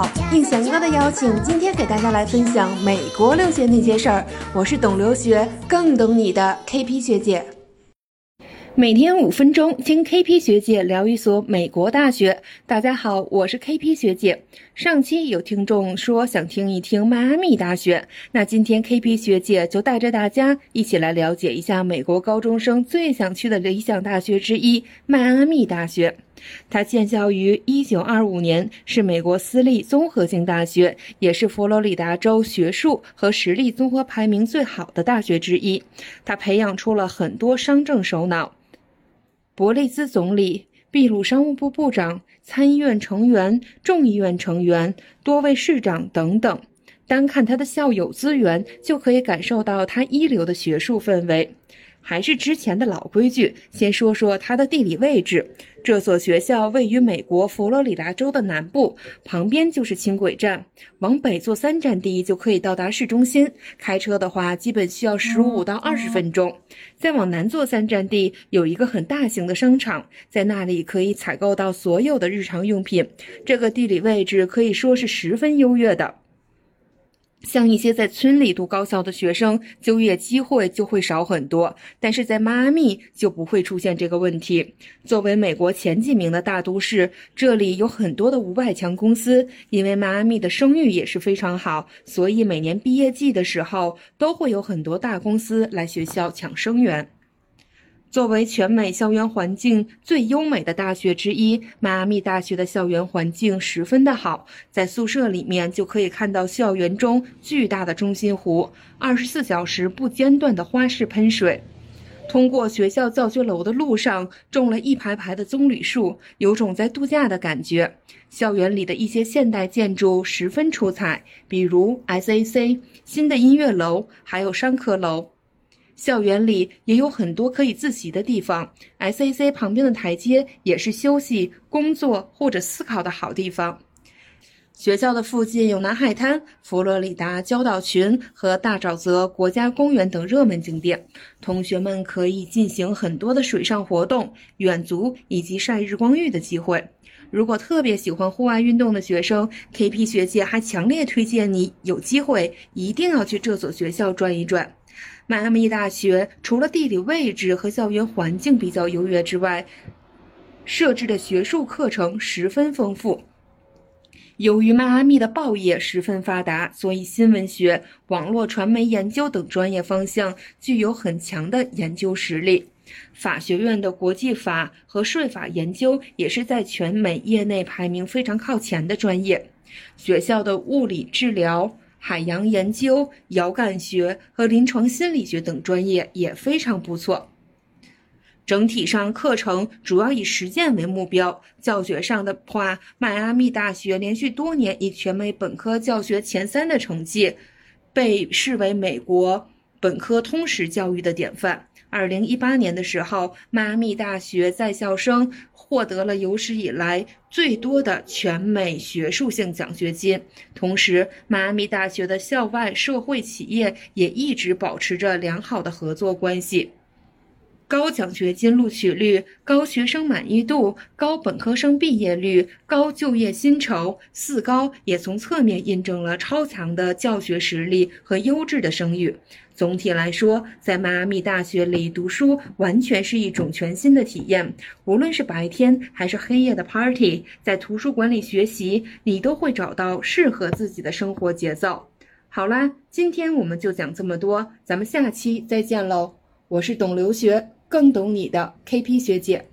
好，应翔哥的邀请，今天给大家来分享美国留学那些事儿。我是懂留学更懂你的 KP 学姐。每天5分钟，听 KP 学姐聊一所美国大学。大家好，我是 KP 学姐。上期有听众说想听一听迈阿密大学，那今天 KP 学姐就带着大家一起来了解一下美国高中生最想去的理想大学之一——迈阿密大学。它建校于1925年，是美国私立综合性大学，也是佛罗里达州学术和实力综合排名最好的大学之一。它培养出了很多商政首脑，伯利兹总理、秘鲁商务部部长、参议院成员、众议院成员、多位市长等等。单看它的校友资源，就可以感受到它一流的学术氛围。还是之前的老规矩，先说说它的地理位置。这所学校位于美国佛罗里达州的南部，旁边就是轻轨站，往北坐3站地就可以到达市中心，开车的话基本需要15到20分钟。再往南坐3站地，有一个很大型的商场，在那里可以采购到所有的日常用品。这个地理位置可以说是十分优越的。像一些在村里读高校的学生，就业机会就会少很多，但是在迈阿密就不会出现这个问题。作为美国前几名的大都市，这里有很多的500强公司，因为迈阿密的声誉也是非常好，所以每年毕业季的时候，都会有很多大公司来学校抢生源。作为全美校园环境最优美的大学之一，迈阿密大学的校园环境十分的好。在宿舍里面就可以看到校园中巨大的中心湖，24小时不间断的花式喷水。通过学校教学楼的路上种了一排排的棕榈树，有种在度假的感觉。校园里的一些现代建筑十分出彩，比如 SAC 新的音乐楼，还有商科楼。校园里也有很多可以自习的地方， SAC 旁边的台阶也是休息、工作或者思考的好地方。学校的附近有南海滩、佛罗里达交道群和大沼泽国家公园等热门景点，同学们可以进行很多的水上活动、远足以及晒日光浴的机会。如果特别喜欢户外运动的学生 ，KP 学姐还强烈推荐你有机会一定要去这所学校转一转。迈阿密大学除了地理位置和校园环境比较优越之外，设置的学术课程十分丰富。由于迈阿密的报业十分发达，所以新闻学、网络传媒研究等专业方向具有很强的研究实力。法学院的国际法和税法研究也是在全美业内排名非常靠前的专业。学校的物理治疗、海洋研究、遥感学和临床心理学等专业也非常不错。整体上课程主要以实践为目标，教学上的话，迈阿密大学连续多年以全美本科教学前3的成绩，被视为美国本科通识教育的典范。2018年的时候，迈阿密大学在校生获得了有史以来最多的全美学术性奖学金。同时，迈阿密大学的校外社会企业也一直保持着良好的合作关系。高奖学金录取率、高学生满意度、高本科生毕业率、高就业薪酬，四高也从侧面印证了超强的教学实力和优质的声誉。总体来说，在迈阿密大学里读书完全是一种全新的体验，无论是白天还是黑夜的 party， 在图书馆里学习，你都会找到适合自己的生活节奏。好啦，今天我们就讲这么多，咱们下期再见喽！我是懂留学更懂你的 KP 学姐。